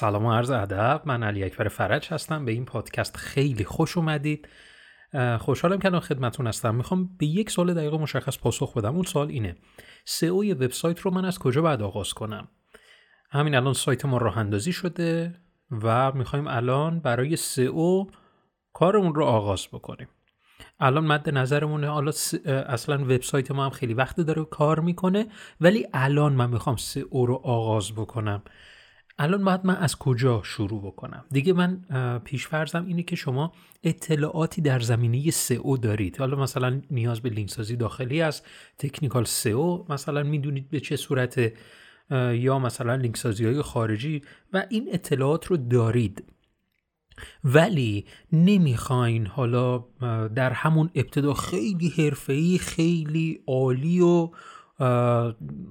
سلام و عرض ادب، من علی اکبر فرج هستم. به این پادکست خیلی خوش اومدید. خوشحالم که الان خدمتتون هستم. میخوام به یک سوال دقیق مشخص پاسخ بدم. اون سوال اینه: سئو وبسایت رو من از کجا باید آغاز کنم؟ همین الان سایت ما راه اندازی شده و میخوایم الان برای سئو کارمون رو آغاز بکنیم. الان مد نظرمونه، حالا اصلا وبسایت ما هم خیلی وقت داره کار میکنه، ولی الان من میخوام سئو رو آغاز بکنم. الان باید من از کجا شروع بکنم؟ دیگه من پیشفرضم اینه که شما اطلاعاتی در زمینه سئو دارید. حالا مثلا نیاز به لینکسازی داخلی است، تکنیکال سئو مثلا میدونید به چه صورت، یا مثلا لینکسازی های خارجی، و این اطلاعات رو دارید ولی نمیخواین حالا در همون ابتدا خیلی حرفه‌ای خیلی عالی و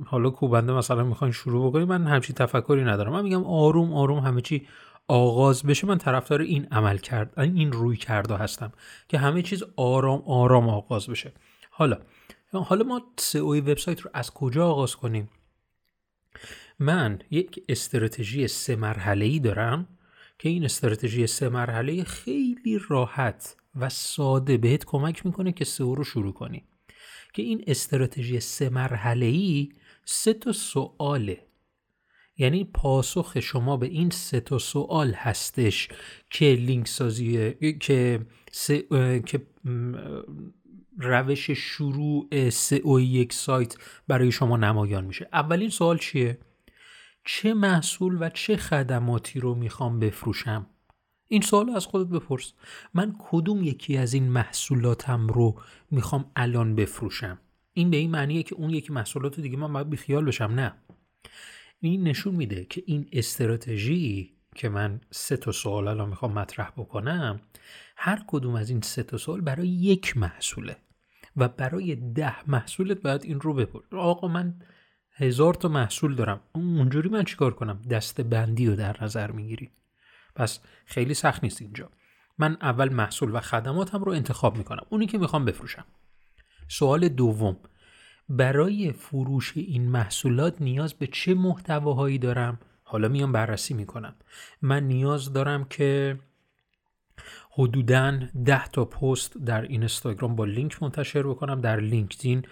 حالا کوبنده مثلا میخواین شروع بکنید. من همچین تفکری ندارم. من میگم آروم آروم همه چی آغاز بشه. من طرفدار این عمل کرد، این روی کرده هستم که همه چیز آرام آرام آغاز بشه. حالا ما سئو وبسایت رو از کجا آغاز کنیم؟ من یک استراتژی 3 مرحله‌ای دارم که این استراتژی 3 مرحله‌ای خیلی راحت و ساده بهت کمک میکنه که سئو رو شروع کنی. که این استراتژی 3 مرحله‌ای 3 تا سؤاله. یعنی پاسخ شما به این 3 تا سؤال هستش که لینک سازی که روش شروع سئو یک سایت برای شما نمایان میشه. اولین سوال چیه؟ چه محصول و چه خدماتی رو میخوام بفروشم؟ این سوال از خودت بپرس. من کدوم یکی از این محصولاتم رو میخوام الان بفروشم؟ این به این معنیه که اون یکی محصولات دیگه من باید بیخیال بشم؟ نه. این نشون میده که این استراتژی که من 3 تا سوال الان میخوام مطرح بکنم، هر کدوم از این 3 تا سوال برای یک محصوله و برای 10 محصولت باید این رو بپرس. آقا من 1000 تا محصول دارم، اونجوری من چیکار کنم؟ دسته بندی رو در نظر میگیری. پس خیلی سخت نیست اینجا. من اول محصول و خدماتم رو انتخاب میکنم، اونی که میخوام بفروشم. سوال دوم: برای فروش این محصولات نیاز به چه محتواهایی دارم؟ حالا میام بررسی میکنم. من نیاز دارم که حدوداً 10 تا پست در اینستاگرام با لینک منتشر بکنم، در لینکدین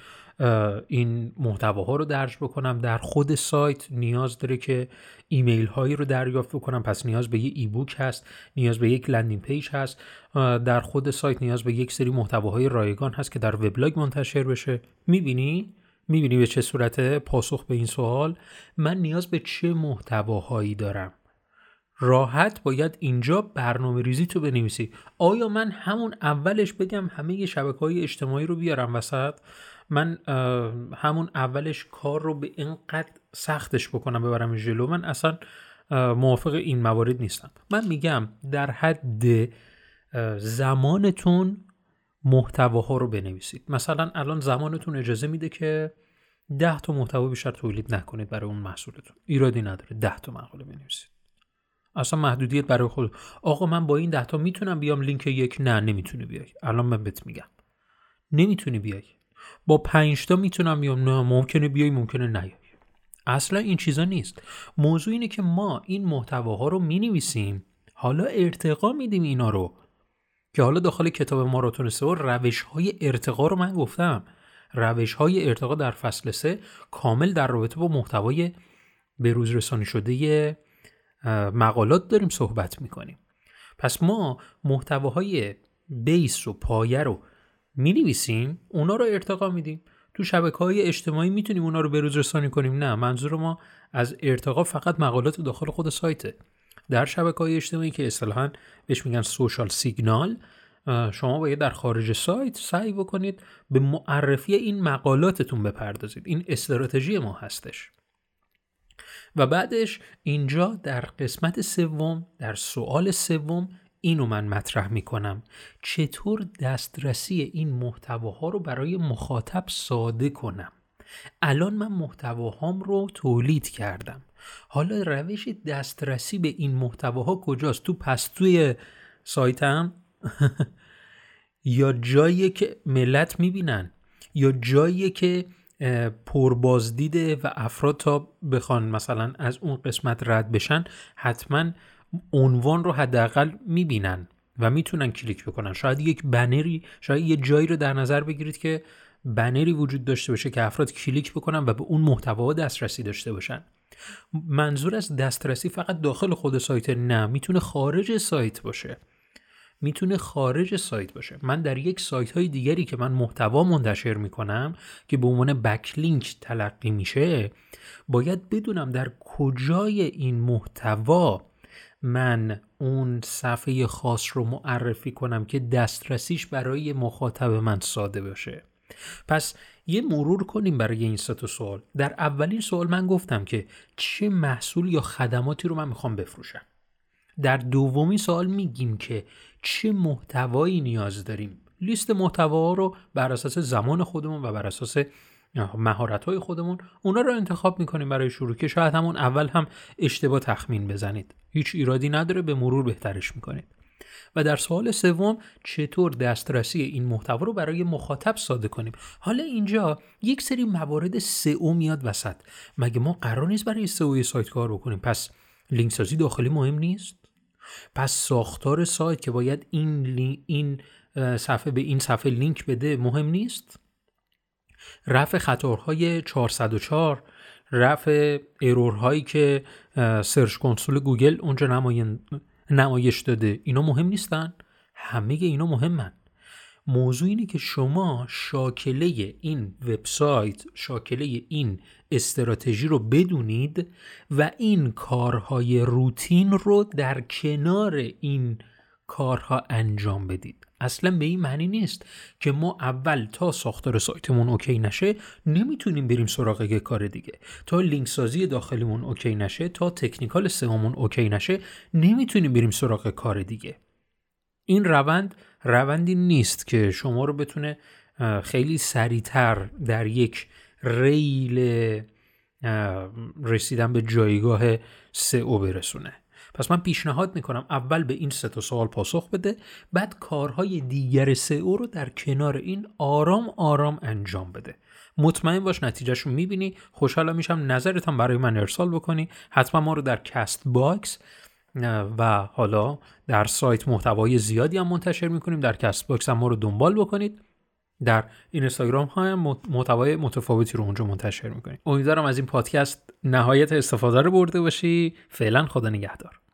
این محتواها رو درج بکنم، در خود سایت نیاز داره که ایمیل هایی رو دریافت بکنم، پس نیاز به یک ای بوک هست، نیاز به یک لندینگ پیج هست، در خود سایت نیاز به یک سری محتواهای رایگان هست که در وبلاگ منتشر بشه. میبینی به چه صورت پاسخ به این سوال؟ من نیاز به چه محتواهایی دارم؟ راحت باید اینجا برنامه‌ریزی تو بنویسی. آیا من همون اولش بگم همه شبکه‌های اجتماعی رو بیارم وسط؟ من همون اولش کار رو به اینقدر سختش بکنم ببرم جلو؟ من اصلا موافق این موارد نیستم. من میگم در حد زمانتون محتواها رو بنویسید. مثلا الان زمانتون اجازه میده که 10 تا محتوا بیشتر تولید نکنید برای اون محصولتون. ایرادی نداره 10 تا مقاله بنویسید. اصلا محدودیت برای خود. آقا من با این 10 تا میتونم بیام لینک یک؟ نه، نمیتونی بیای. الان من بهت میگم نمیتونی بیای. با 5 تا میتونم بیام؟ نه، ممکنه بیای ممکنه نیای. اصلا این چیزا نیست. موضوع اینه که ما این محتواها رو مینویسیم، حالا ارتقا میدیم اینا رو، که حالا داخل کتاب ماراتون سئو روش‌های ارتقا رو من گفتم. روش‌های ارتقا در فصل 3 کامل در رابطه با محتوای به روز رسانی شده مقالات داریم صحبت میکنیم. پس ما محتواهای بیس و پایه رو می‌نویسیم، اونا رو ارتقا میدیم. تو شبکه‌های اجتماعی میتونیم اونا رو به روز رسانی کنیم؟ نه، منظور ما از ارتقا فقط مقالات داخل خود سایته. در شبکه‌های اجتماعی که اصطلاحاً بهش میگن سوشال سیگنال، شما باید در خارج سایت سعی بکنید به معرفی این مقالاتتون بپردازید. این استراتژی ما هستش. و بعدش اینجا در قسمت 3، در سوال 3 اینو من مطرح میکنم: چطور دسترسی این محتواها رو برای مخاطب ساده کنم؟ الان من محتواهام رو تولید کردم، حالا روش دسترسی به این محتواها کجاست؟ تو پستوی سایتم یا جایی که ملت میبینن، یا جایی که پربازدیده و افراد تا بخوان مثلا از اون قسمت رد بشن حتما عنوان رو حداقل میبینن و میتونن کلیک بکنن. شاید یک بنری، شاید یه جایی رو در نظر بگیرید که بنری وجود داشته باشه که افراد کلیک بکنن و به اون محتوا دسترسی داشته باشن. منظور از دسترسی فقط داخل خود سایت نه، میتونه خارج سایت باشه. من در یک سایت های دیگری که من محتوا منتشر میکنم که به عنوان بکلینک تلقی میشه، باید بدونم در کجای این محتوا من اون صفحه خاص رو معرفی کنم که دسترسیش برای مخاطب من ساده باشه. پس یه مرور کنیم برای این سه تا سوال. در اولین سوال من گفتم که چه محصول یا خدماتی رو من میخوام بفروشم. در دومین سوال میگیم که چه محتوایی نیاز داریم. لیست محتوا رو بر اساس زمان خودمون و بر اساس مهارت‌های خودمون اونا رو انتخاب می‌کنیم برای شروع، که شاید همون اول هم اشتباه تخمین بزنید. هیچ ایرادی نداره، به مرور بهترش می‌کنید. و در سوال سوم چطور دسترسی این محتوا رو برای مخاطب ساده کنیم. حالا اینجا یک سری موارد سئو میاد وسط. مگه ما قرار نیست برای سئو سایت کار بکنیم؟ پس لینک سازی داخلی مهم نیست؟ پس ساختار سایت که باید این صفحه به این صفحه لینک بده مهم نیست؟ رفع خطاهای 404، رفع ایرورهایی که سرچ کنسول گوگل اونجا نمایش داده، اینا مهم نیستن؟ همه اینا مهمن. موضوع اینه که شما شاکله این وبسایت، شاکله این استراتژی رو بدونید و این کارهای روتین رو در کنار این کارها انجام بدید. اصلا به این معنی نیست که ما اول تا ساختار سایتمون اوکی نشه نمیتونیم بریم سراغ یک کار دیگه، تا لینک سازی داخلیمون اوکی نشه، تا تکنیکال سئومون اوکی نشه نمیتونیم بریم سراغ کار دیگه. این روندی نیست که شما رو بتونه خیلی سریعتر در یک ریل رسیدن به جایگاه سئو برسونه. پس من پیشنهاد میکنم اول به این سه تا سوال پاسخ بده، بعد کارهای دیگر سئو رو در کنار این آرام آرام انجام بده. مطمئن باش نتیجهش رو میبینی. خوشحال میشم نظرت هم برای من ارسال بکنی. حتما ما رو در کست باکس و حالا در سایت محتوای زیادی هم منتشر میکنیم. در کست باکس هم ما رو دنبال بکنید. در اینستاگرام هم محتوای متفاوتی رو اونجا منتشر میکنیم. امیدوارم از این پادکست نهایت استفاده رو برده باشی. فعلا خدا نگهدار.